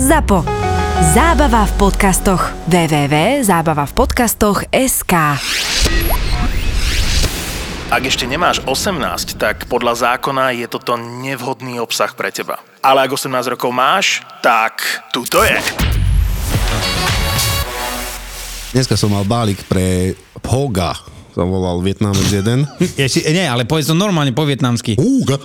ZAPO. Zábava v podcastoch. www.zabavavpodcastoch.sk. Ak ešte nemáš 18, tak podľa zákona je toto nevhodný obsah pre teba. Ale ak 18 rokov máš, tak tuto je. Dneska som mal balík pre Poga. Som volal Vietnamec jeden. Nie, ale povedz to normálne po vietnamsky. Poga.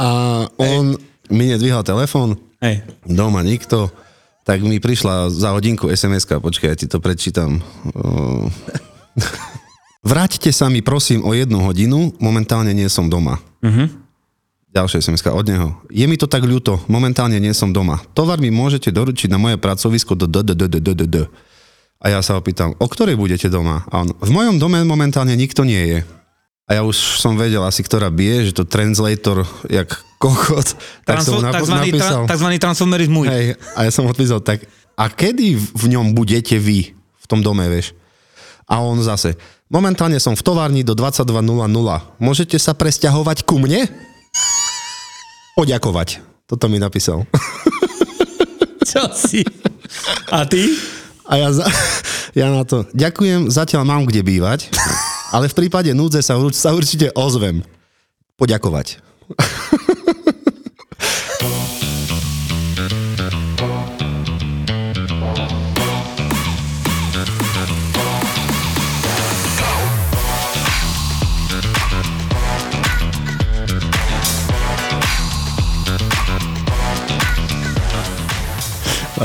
A on mi nedvíhal telefón. Doma nikto. Tak mi prišla za hodinku SMS-ka, počkaj, ja ti to prečítam. Vráťte sa mi prosím o 1 hodinu, momentálne nie som doma. Uh-huh. Ďalšia SMS-ka od neho. Je mi to tak ľúto, momentálne nie som doma. Tovar mi môžete doručiť na moje pracovisko do. A ja sa opýtam, o ktorej budete doma? A on, v mojom dome momentálne nikto nie je. A ja už som vedel asi, ktorá bije, že to translator, jak kokot, tak som napísal. Takzvaný transformerizm môj. Hej, a ja som odpísal tak, a kedy v ňom budete vy? V tom dome, vieš? A on zase, momentálne som v továrni do 22.00. Môžete sa presťahovať ku mne? Poďakovať. Toto mi napísal. Čo si? A ty? A ja na to, ďakujem, zatiaľ mám kde bývať. Ale v prípade núdze sa určite ozvem. Poďakovať. Vás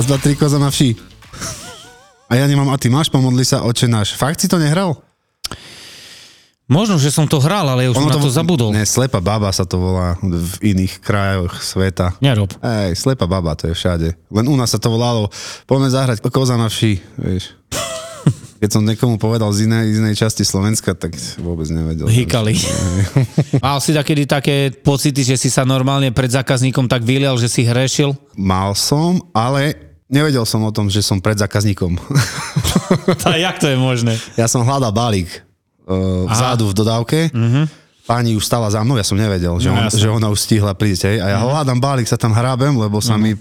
dva tri koza na vši. A ja nemám, a ty máš, pomodli sa, Oče náš. Fakt si to nehral? Možno, že som to hral, ale už som na to zabudol. Ne, slepá baba sa to volá v iných krajoch sveta. Nerob. Ej, slepá baba, to je všade. Len u nás sa to volalo, poďme zahrať koza na vši, vieš. Keď som niekomu povedal z inej časti Slovenska, tak vôbec nevedel. Hýkali. Mal si takedy také pocity, že si sa normálne pred zákazníkom tak vylial, že si hrešil? Mal som, ale... Nevedel som o tom, že som pred zákazníkom. A jak to je možné? Ja som hľadal balík vzadu v dodávke. Uh-huh. Pani už stala za mnou, ja som nevedel, že ona už stihla prísť. Hej. A ja hľadám balík, sa tam hrábem, lebo sa mi,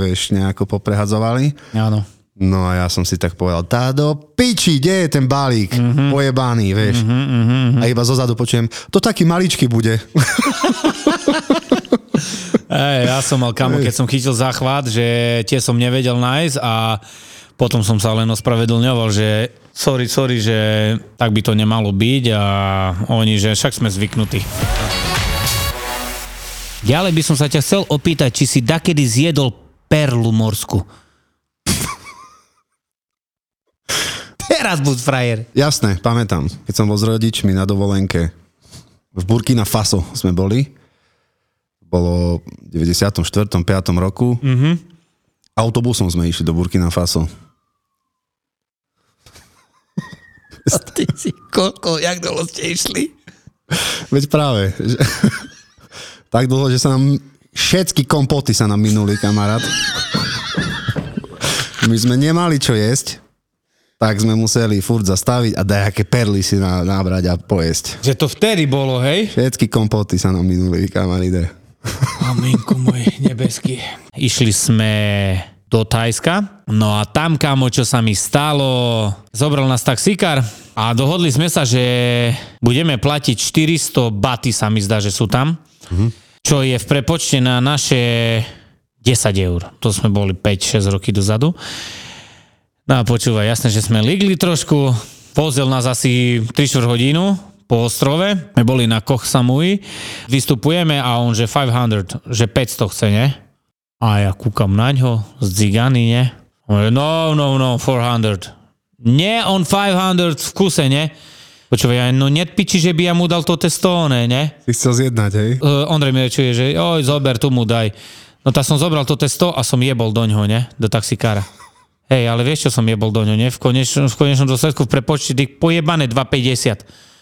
vieš, nejako poprehadzovali. Áno. No a ja som si tak povedal, tá do piči, kde je ten balík? Uh-huh. Pojebaný, vieš. Uh-huh, uh-huh. A iba zozadu počujem, to taký maličký bude. Ja som mal kamo, keď som chytil záchvat, že tie som nevedel nájsť a potom som sa len ospravedlňoval, že sorry, že tak by to nemalo byť a oni, že však sme zvyknutí. Ďalej by som sa ťa chcel opýtať, či si dakedy zjedol perlu morskú. Teraz buď frajer. Jasné, pamätám, keď som bol s rodičmi na dovolenke. V Burkina Faso sme boli. Bolo v 94. 5. roku. Mm-hmm. Autobusom sme išli do Burkina Faso. A ty si koľko, jak dlho ste išli? Veď práve. Tak dlho, že sa nám... Všetky kompoty sa nám minuli, kamarát. My sme nemali čo jesť, tak sme museli furt zastaviť a dajaké perly si nabrať a pojesť. Že to vtedy bolo, hej? Všetky kompoty sa nám minuli, kamaride. Aminku môj nebeský. Išli sme do Thajska, no a tam, kámo, čo sa mi stalo, zobral nás taxikár a dohodli sme sa, že budeme platiť 400 baty, sa mi zdá, že sú tam, čo je v prepočte na naše 10 eur. To sme boli 5-6 roky dozadu. No a počúvaj, jasné, že sme ligli trošku, pozrel nás asi 3-4 hodinu, po ostrove, my boli na Koh Samui, vystupujeme a on, že 500, že 500 chce, ne? A ja kúkam na ňo, zdziganý, ne? No, 400. Nie, on 500 v kuse, ne? Počúvaj, no netpiči, že by ja mu dal to testóne, ne? Si chcel zjednať, hej? Ondrej mi rečuje, že oj, zober, tu mu daj. No tak som zobral to testo a som jebol doňho, ne? Do taxikára. Hej, ale vieš, čo som jebol doňho, ne? V konečnom dôsledku v prepočte pojebané 2,50.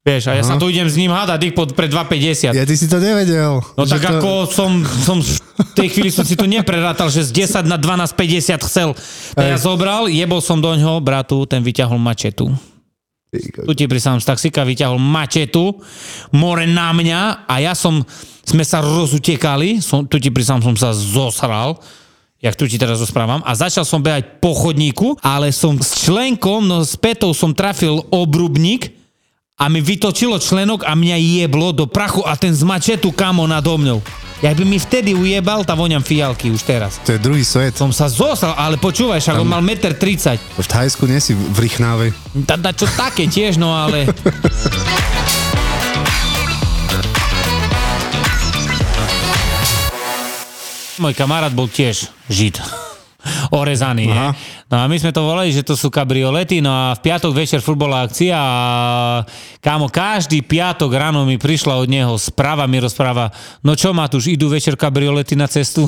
Vieš, a ja sa tu idem s ním hádať pre 2,50. Ja ty si to nevedel. No tak to... ako som v tej chvíli som si to neprerátal, že z 10 na 12,50 chcel. Ja zobral, jebol som doňho, bratu, ten vyťahol mačetu. Tu ti prisám z taxíka, vyťahol mačetu, more na mňa a sme sa rozutekali, tu ti prisám som sa zosral, jak tu ti teraz rozprávam, a začal som behať po chodníku, ale som s členkom, s pätou som trafil obrubník a mi vytočilo členok a mňa jeblo do prachu a ten z mačetu kamo nado mňou. Jak by mi vtedy ujebal, tá voňam fialky už teraz. To je druhý svet. Som sa zosal, ale počúvaj, však on mal 1,30 m. V Thajsku nie si v Rychnávej. Tá čo také tiež, no ale... Môj kamarát bol tiež žid. Orezaný, ne? No a my sme to volali, že to sú kabriolety, no a v piatok večer futbolová akcia a kámo, každý piatok ráno mi prišla od neho správa, mi rozpráva, no čo Matúš, idú večer kabriolety na cestu?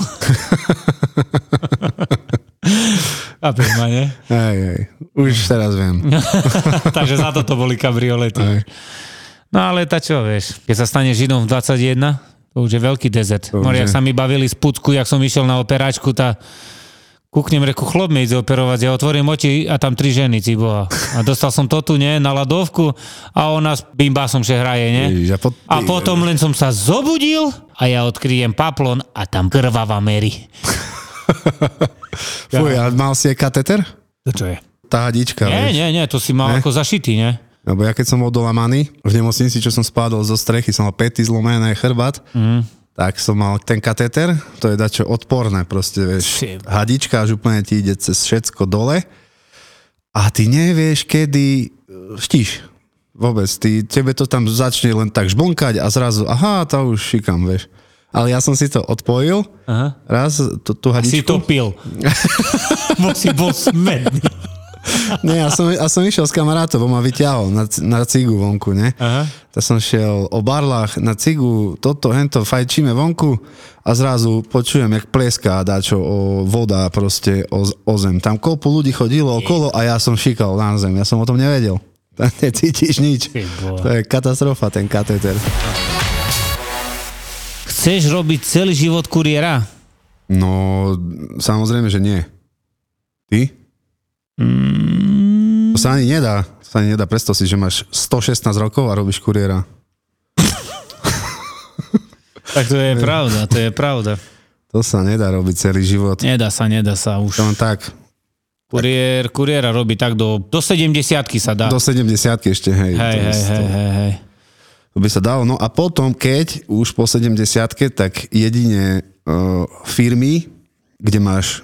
Chápeš ma, ne? Aj, už teraz viem. Takže za to boli kabriolety. Aj. No ale tá čo, vieš, keď sa stane židom v 21, to už je veľký dezert. No, jak sa mi bavili z Pucku, jak som išiel na operáčku, tá kúknem, reku, chlop mi ide operovať, ja otvorím oči a tam 3 ženy, ciboha. A dostal som to tu, nie, na ľadovku a ona s bimbasom že hraje, nie? A potom len som sa zobudil a ja odkryjem paplon a tam krvavá Mary. Fuj, a mal si aj kateter? To čo je? Tá hadička. Nie, to si mal ako zašitý, nie? Lebo ja keď som bol dolamaný, v nemocnici, čo som spadol zo strechy, som mal päty zlomené, chrbát. Tak som mal ten katéter, to je dačo odporné proste, vieš, hadička až úplne ti ide cez všetko dole a ty nevieš, kedy štíš vôbec, tebe to tam začne len tak žblnkať a zrazu, aha, to už šikam, vieš. Ale ja som si to odpojil, aha, raz tú hadičku. A si to pil. Bo si bol smedný. Nie, ja som išiel s kamarátom, on ma vyťahol na cigu vonku, ne? Aha. Tak som šiel o barlách na cigu, hento, fajčíme vonku a zrazu počujem, jak pleská dačo voda proste o zem. Tam kopu ľudí chodilo okolo a ja som šikal na zem, ja som o tom nevedel. Tam necítiš nič. To je katastrofa, ten katéter. Chceš robiť celý život kuriéra? No, samozrejme, že nie. Ty? To sa ani nedá. To sa ani nedá. Predstav si, že máš 116 rokov a robíš kuriéra. Tak to je pravda, to je pravda. To sa nedá robiť celý život. Nedá sa už. To len tak. Kuriéra robí tak do 70-ky sa dá. Do 70-ky ešte, hej. Hej. To by sa dalo. No a potom, keď už po 70-ke, tak jedine firmy, kde máš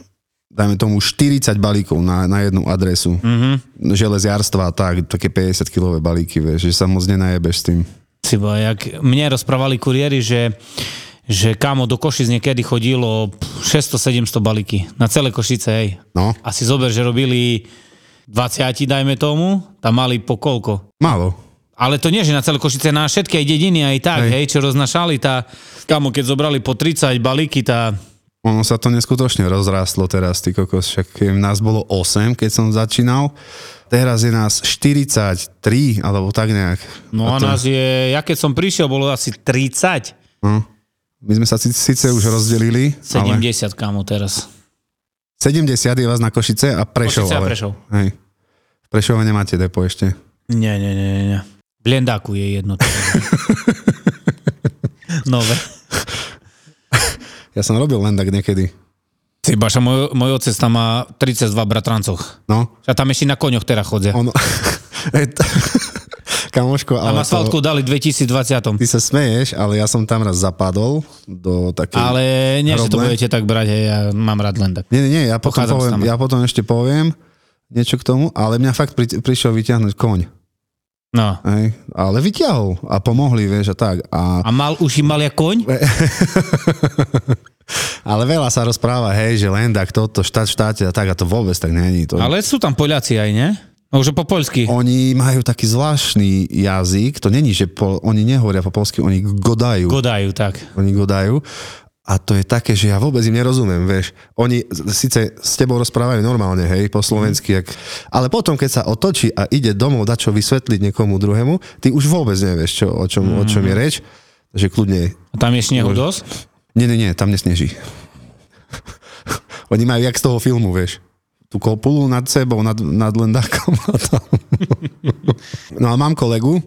dajme tomu 40 balíkov na jednu adresu. Mm-hmm. Železiarstva a tak, také 50-kilové balíky, vieš, že sa moc nenajebeš s tým. Ciba, jak mne rozprávali kuriéri, že kámo do Košic niekedy chodilo 600-700 balíky na celé Košice, hej. No. A si zober, že robili 20, dajme tomu, tam mali po koľko? Málo. Ale to nie, že na celé Košice, na všetky aj dediny aj tak, hej, čo roznašali tá, kámo, keď zobrali po 30 balíky, tá... Ono sa to neskutočne rozrástlo teraz, ty kokos, však nás bolo 8, keď som začínal, teraz je nás 43, alebo tak nejak. No a nás je, ja keď som prišiel, bolo asi 30. No, my sme sa síce už rozdelili, 70, ale... kámo, teraz. 70 je vás na Košice a Prešov. Košice a Prešov. Hej. V Prešove nemáte depo ešte. Nie. V Lendáku je jedno. Nové. Ja som robil Lendak niekedy. Ty, Baša, môj otec tam má 32 bratrancov. No. A tam ešte na koňoch teraz chodia. Kamoško, ale... Tam asfaltku dali v 2020. Ty sa smeješ, ale ja som tam raz zapadol do takej... Ale nie, že to budete tak brať, hej, ja mám rád Lendak. Nie, ja potom ešte poviem niečo k tomu, ale mňa fakt prišiel vyťahnuť koň. No. Hej, ale vyťahol a pomohli, vieš, a tak. A mal ja koň? Ale veľa sa rozpráva, hej, že Lendak, toto, štát, štáte a tak, a to vôbec tak není. To... Ale sú tam Poliaci aj, ne? Už po poľsky. Oni majú taký zvláštny jazyk, to není, že oni nehovoria po poľsky, oni godajú. Godajú, tak. Oni godajú. A to je také, že ja vôbec im nerozumiem, vieš. Oni síce s tebou rozprávajú normálne, hej, po slovensky, ale potom, keď sa otočí a ide domov dačo vysvetliť niekomu druhému, ty už vôbec nevieš, o čom je reč, že kľudne... A tam je snehu dosť? Nie, tam nesneží. Oni majú jak z toho filmu, vieš. tú kopulu nad sebou, nad lendákom. No a mám kolegu,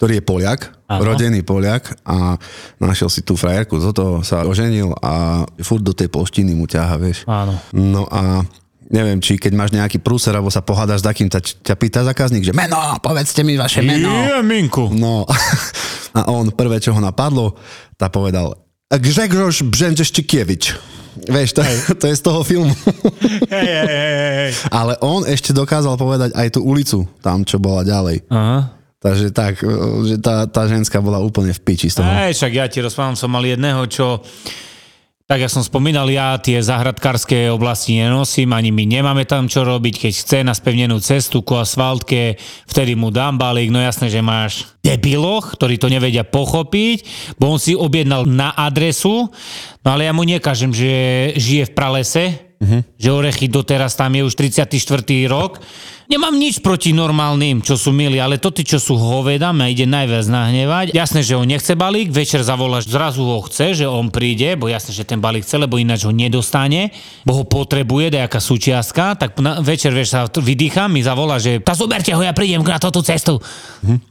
ktorý je Poliak, Aha. rodený Poliak a našiel si tú frajerku, zo toho sa oženil a furt do tej polštiny mu ťaha, vieš. Áno. No a neviem, či keď máš nejaký prúser, alebo sa pohádaš s takým, ťa pýta zákazník, že meno, povedzte mi vaše meno. Je, Minku. No a on prvé, čo ho napadlo, tá povedal Grzegorz Brzęczyszczykiewicz. Vieš, to je z toho filmu. Hej. Ale on ešte dokázal povedať aj tú ulicu, tam, čo bola ďalej. Aha. Takže tak, že tá ženská bola úplne v piči z toho. Aj, však ja ti rozprávam, som mal jedného, čo... Tak ja som spomínal, ja tie záhradkárske oblasti nenosím, ani my nemáme tam čo robiť, keď chce na spevnenú cestu ku asfaltke, vtedy mu dám balík, no jasné, že máš debiloch, ktorí to nevedia pochopiť, bo on si objednal na adresu, no ale ja mu nekážem, že žije v pralese, že orechy doteraz tam je už 34. rok. Nemám nič proti normálnym, čo sú milí, ale to tí, čo sú hoveda, ma ide najviac nahnevať. Jasné, že on nechce balík, večer zavoláš, zrazu ho chce, že on príde, bo jasné, že ten balík chce, lebo ináč ho nedostane, bo ho potrebuje, dajaká súčiastka, tak večer, vieš, sa vydýcham, mi zavolá, že tá zoberte ho, ja prídem na tú cestu.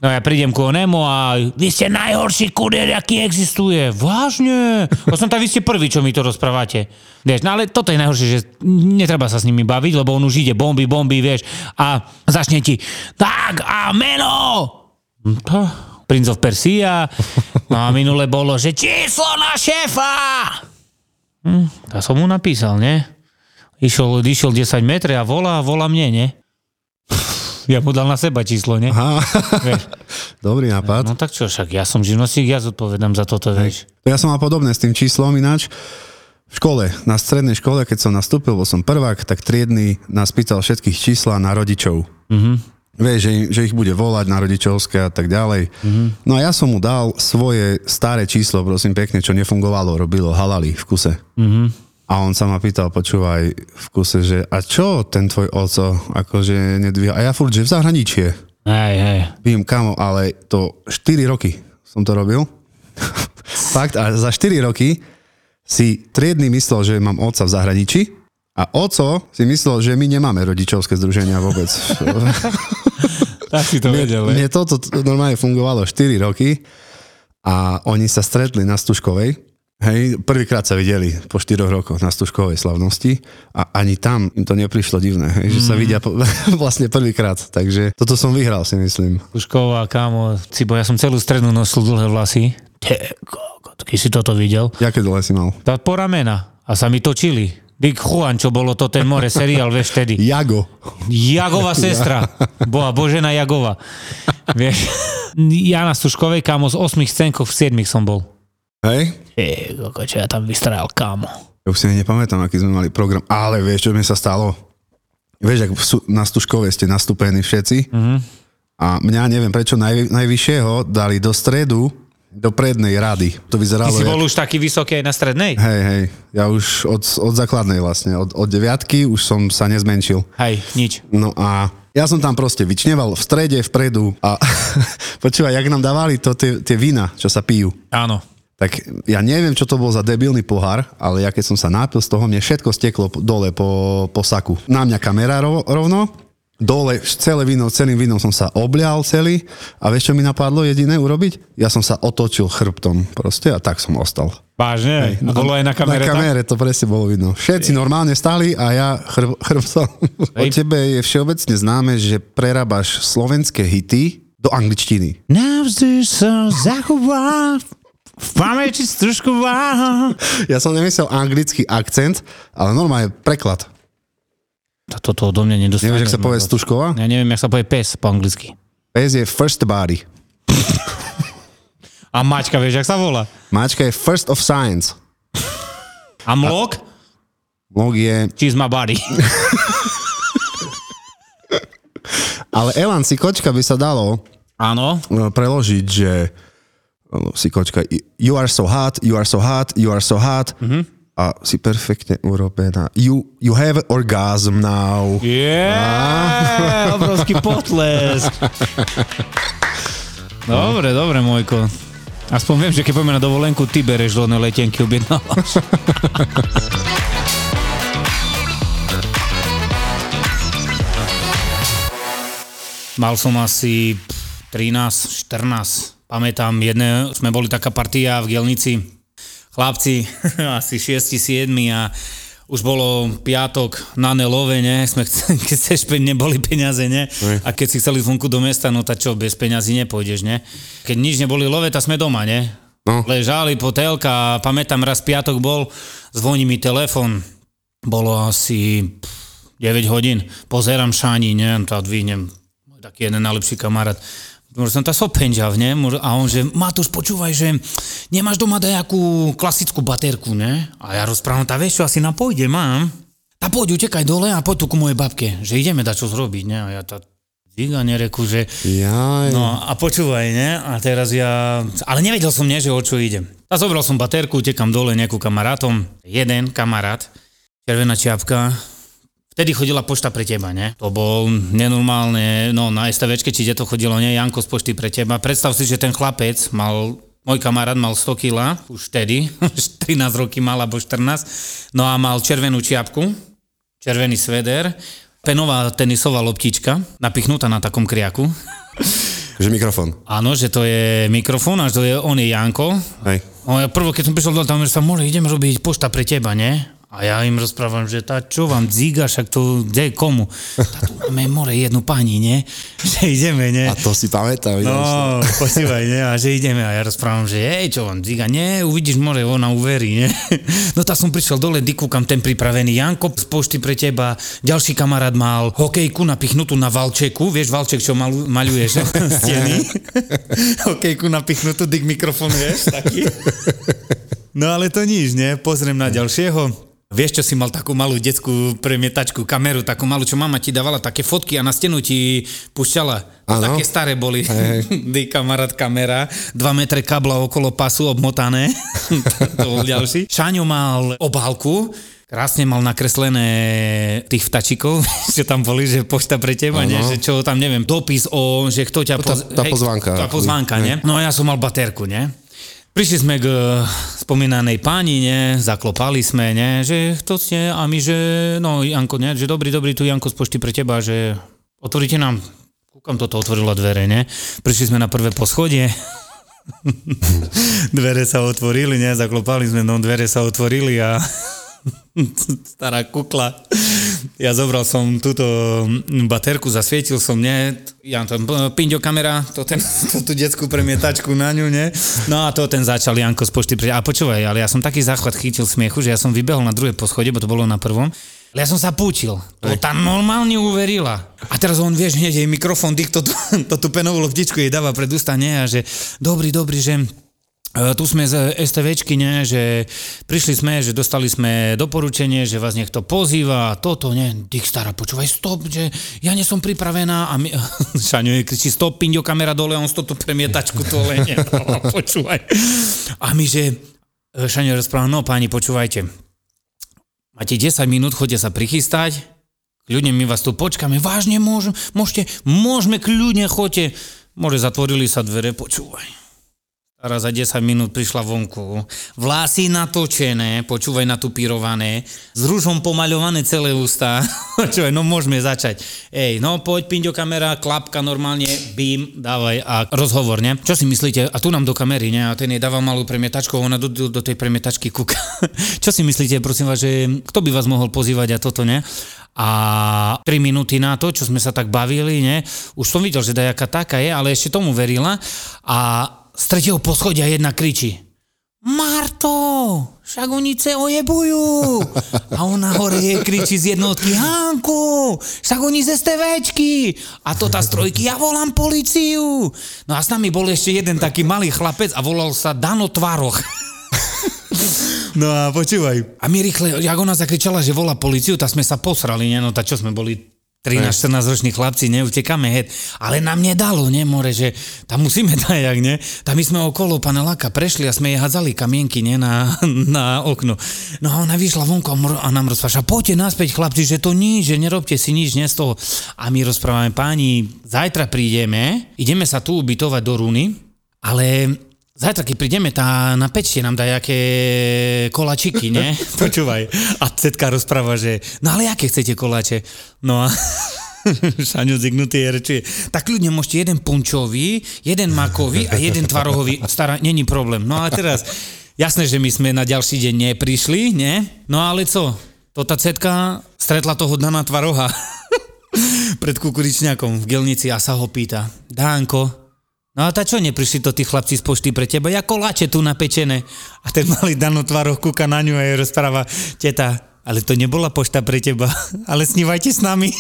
No ja prídem k onemu a vy ste najhorší kurier, aký existuje. Vážne? Vy ste prvý, čo mi to rozprávate. Vieš, no ale toto je najhoršie, že netreba sa s nimi baviť, lebo on už ide bomby, vieš, a začne ti tak a meno Prince of Persia. No a minule bolo, že číslo na šéfa. To som mu napísal, ne? Išiel 10 metre a volá mne, ne? Ja mu dal na seba číslo, ne? Aha. Dobrý nápad. No tak čo, však ja som živnostník, ja zodpovedám za toto, vieš. Ja som mal podobné s tým číslom ináč. V škole, na strednej škole, keď som nastúpil, bol som prvák, tak triedny nás pýtal všetkých čísla na rodičov. Mm-hmm. Vieš, že ich bude volať na rodičovské a tak ďalej. Mm-hmm. No a ja som mu dal svoje staré číslo, prosím pekne, čo nefungovalo, robilo halali v kuse. Mm-hmm. A on sa ma pýtal, počúvaj, v kuse, že a čo ten tvoj oco akože nedvíha? A ja furt, že v zahraničie. Hej. Vím, kamo, ale to 4 roky som to robil. Fakt, a za 4 roky si triedny myslel, že mám otca v zahraničí a oco si myslel, že my nemáme rodičovské združenia vôbec. Tak si to vedel. Mne toto normálne fungovalo 4 roky a oni sa stretli na Stužkovej. Hej, prvýkrát sa videli po 4 rokoch na Stužkovej slavnosti a ani tam im to neprišlo divné, hej, že sa vidia vlastne prvýkrát. Takže toto som vyhral, si myslím. Stužková, kámo, cibo, ja som celú strednú nosil dlhé vlasy. Keď si toto videl. Jaké dole si mal? Tá po ramena. A sa mi točili. Big Juan, čo bolo to ten more seriál, vieš vtedy. Jago. Jagova sestra. Božena Jagova. Vieš. Ja na Stužkovej, kámo, z 8 scénkov v 7 som bol. Hej? Čo ja tam vystrajal, kámo. Ja už si nepamätám, aký sme mali program. Ale vieš, čo mi sa stalo? Vieš, ak na Stužkovej ste nastúpení všetci. Mm-hmm. A mňa, neviem prečo, najvyššieho dali do stredu do prednej rady. To vyzeralo. Ty si bol už taký vysoký aj na strednej? Hej. Ja už od základnej vlastne. Od 9 už som sa nezmenšil. Hej, nič. No a ja som tam proste vyčneval v strede, vpredu a počúvaj, jak nám dávali to tie vína, čo sa pijú. Áno. Tak ja neviem, čo to bol za debilný pohár, ale ja keď som sa nápil z toho, mne všetko steklo dole po saku. Na mňa kamera rovno. Dole celým vínom som sa oblial celý a vieš, čo mi napadlo jediné urobiť? Ja som sa otočil chrbtom proste a tak som ostal. Vážne? Hej, bolo aj na kamere? Na kamere to presne bolo vidno. Všetci normálne stáli a ja chrbtom. O tebe je všeobecne známe, že prerábaš slovenské hity do angličtiny. Navždy som zachoval v pamäti Stužková. Ja som nemyslel anglický akcent, ale normálne preklad. Toto do mňa nedostane. Nevieš, jak sa povie Stužková? Ja neviem, jak sa povie pes po anglicky. Pes je first body. A mačka, vieš, jak sa volá? Mačka je first of science. A mlok? Mlok je... She's my body. Ale Elan, sikočka by sa dalo preložiť, že sikočka, you are so hot, you are so hot, you are so hot. Mhm. A si perfektne urobená. You have orgasm now. Yeah! Obrovský potlesk. Dobre, Mojko. Aspoň viem, že keď poďme na dovolenku, ty bereš lodné letenky, objednávaš. Mal som asi 13, 14. Pamätám, sme boli taká partia v Gielnici. Chlapci, asi 6-7 a už bolo piatok na nelove, ne? Keď chceš, neboli peniaze, ne? A keď si chceli zvonku do mesta, no tak čo, bez peňazí nepôjdeš, ne? Keď nič neboli love, tak sme doma, ne? No. Ležali po telka a pamätám, raz piatok bol, zvoní mi telefon, bolo asi 9 hodín, pozerám šáni, ne? To odvihnem, taký jeden najlepší kamarát. Možno som tá sopenžav, ne? A on, že Matúš, počúvaj, že nemáš doma dajakú klasickú baterku, ne? A ja rozprávam, tá vieš čo, asi na pôjde mám. Tá poď, utekaj dole a poď tu ku mojej babke, že ideme dať čo zrobiť, ne? A ja tá zigane reku, že... Jaj. No a počúvaj, ne? A teraz ja... Ale nevedel som, ne, že o čo idem. A zobral som baterku, utekam dole nejakú kamarátom. Jeden kamarát, červená čiapka... Vtedy chodila pošta pre teba, ne? To bol nenormálne, no na STVčke, či kde to chodilo, ne? Janko z pošty pre teba. Predstav si, že ten chlapec mal, môj kamarát mal 100 kg, už vtedy, 13 roky mal, alebo 14, no a mal červenú čiapku, červený sveder, penová tenisová loptička, napichnutá na takom kriaku. Že mikrofón. Áno, že to je mikrofón, až to je, on je Janko. Hej. Prvo, keď som prišiel do tam, že sa môže, idem robiť pošta pre teba, ne? A ja im rozprávam, že tá čo vám dzíga, však to, kde, komu? Tá tu máme more jednu pani, ne? Že ideme, ne? A to si pamätám. No, počúvaj, ne? A že ideme. A ja rozprávam, že hej, čo vám dzíga? Nie, uvidíš more, ona uverí, ne? No tak som prišiel dole, kúkam ten pripravený Janko z pošty pre teba. Ďalší kamarát mal hokejku napichnutú na valčeku. Vieš, valček, čo maľuješ steny? Hokejku napichnutú, dyk mikrofón, vieš, taký. No ale to nič, ne? Pozriem na ďalšieho. Vieš, čo si mal takú malú detskú premietačku, kameru, takú malú, čo mama ti dávala také fotky a na stenu ti pušťala. Ano. Také staré boli. Dej kamarát kamera, 2 metre kabla okolo pasu obmotané. To bol ďalší. Šáňo mal obálku, krásne mal nakreslené tých vtačikov, čo tam boli, že pošta pre teba, ne? Že čo tam, neviem, dopis o, že kto ťa... Tá pozvánka. Tá pozvánka, ne? No a ja som mal baterku, ne? Prišli sme k spomínanej páni, ne, zaklopali sme, ne, že kto ste, a my, že, no, Janko, ne, že dobrý, tu Janko z pošty pre teba, že otvoríte nám, kúkam, toto otvorila dvere, ne, prišli sme na prvé poschodie, dvere sa otvorili, ne, zaklopali sme, no, dvere sa otvorili a stará kukla, ja zobral som túto baterku, zasvietil som, ne, ja tam, pinďo kamera, to tú detskú premietačku na ňu, ne, no a to ten začal Janko z pošty, a počúvaj, ale ja som taký záchvat chytil smiechu, že ja som vybehol na druhé poschodie, bo to bolo na prvom, ale ja som sa púčil, to tá normálne uverila. A teraz on, vieš, hneď jej mikrofón, to tú penovú loptičku jej dáva pred ústa, ne, a že dobrý, že... Tu sme z STVčky, ne, že prišli sme, že dostali sme doporučenie, že vás niekto pozýva, toto, ne, dík stará, počúvaj, stop, že ja nie som pripravená a my, Šaňo je kričí, stop, pindio, kamera dole, on stop, tú premietačku dole, ne, počúvaj. A my, že, Šaňo rozpráva, no páni, počúvajte, máte 10 minút, chodte sa prichystať, kľudne my vás tu počkáme, vážne môžeme, kľudne chodte, môže zatvorili sa dvere, počúvaj. Raz za 10 minút prišla vonku, vlasy natočené, počúvaj, natupírované, s rúžom pomaľované celé ústa, počúvaj, no môžeme začať. Ej, no poď, piň do kamera, klapka normálne, bím, dávaj a rozhovor, ne? Čo si myslíte, a tu nám do kamery, ne? A ten jej dáva malú premietačku, ona do tej premietačky kúka. Čo si myslíte, prosím vás, že kto by vás mohol pozývať a toto, ne? A 3 minúty na to, čo sme sa tak bavili, ne? Už som videl, že dajaká taká je, ale ešte tomu verila a z tretieho poschodia jedna kričí Marto, však oni se ojebujú. A ona hore jej kričí z jednotky Hanku, však oni z STVčky. A to tá z trojky, ja volám policiu. No a s nami bol ešte jeden taký malý chlapec a volal sa Dano Tvaroch. No a počúvaj. A my rýchle, jak ona zakričala, že volá policiu, tak sme sa posrali, ne? No tak čo sme boli 13-14 roční chlapci, neutekáme het. Ale nám nedalo, ne, more, že tam musíme dajak, ne. Tam my sme okolo paneláka prešli a sme jej hádzali kamienky, ne, na okno. No a ona vyšla vonku a nám rozpráva, poďte naspäť, chlapci, že to nič, že nerobte si nič, ne z toho. A my rozprávame, páni, zajtra prídeme, ideme sa tu ubytovať do Runy, ale... Zajtra, keď prídeme, tá na pečte nám dá jaké koláčiky, ne? Počúvaj. A cetka rozpráva, že no ale aké chcete koláče? No a Šaňo zignutý reči. Tak ľudne môžete jeden punčový, jeden makový a jeden tvarohový. Stará, není problém. No a teraz, jasné, že my sme na ďalší deň neprišli, nie? No ale co? To tá cetka stretla toho Dana Tvaroha pred kukuričňakom v Gielnici a sa ho pýta. Dánko, no a tá čo neprišli to tí chlapci z pošty pre teba? Ja koláče tu napečené. A ten malý Dano Tvaroch kúka na ňu a jej rozpráva, teta, ale to nebola pošta pre teba, ale snívajte s nami.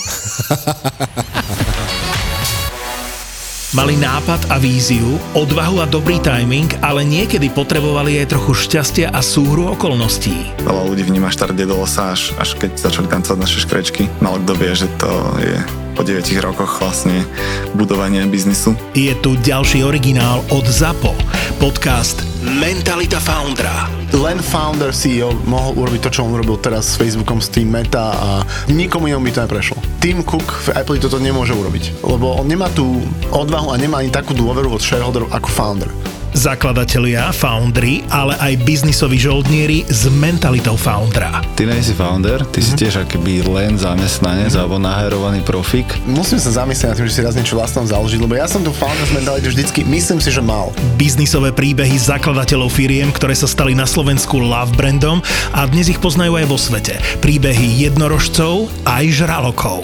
Mali nápad a víziu, odvahu a dobrý timing, ale niekedy potrebovali aj trochu šťastia a súhru okolností. Veľa ľudí vníma štart Dedosa až keď začali tancovať naše škrečky. Málo kto vie, že to je po 9 rokoch vlastne budovanie biznisu. Je tu ďalší originál od ZAPO, podcast Mentalita Foundera. Len founder CEO mohol urobiť to, čo on urobil teraz s Facebookom, s tým Meta a nikomu inom by to neprešlo. Tim Cook v Apple toto nemôže urobiť, lebo on nemá tú odvahu a nemá ani takú dôveru od shareholderov ako founder. Zakladatelia, founderi, ale aj biznisoví žoldnieri s mentalitou foundera. Ty nejsi founder, ty si tiež akýby len zamestnanec alebo naherovaný profík. Musím sa zamyslieť na tým, že si raz niečo vlastnom založiť, lebo ja som tu founder s mentalitou vždycky, myslím si, že mal. Biznisové príbehy zakladateľov firiem, ktoré sa stali na Slovensku love brandom a dnes ich poznajú aj vo svete. Príbehy jednorožcov aj žralokov.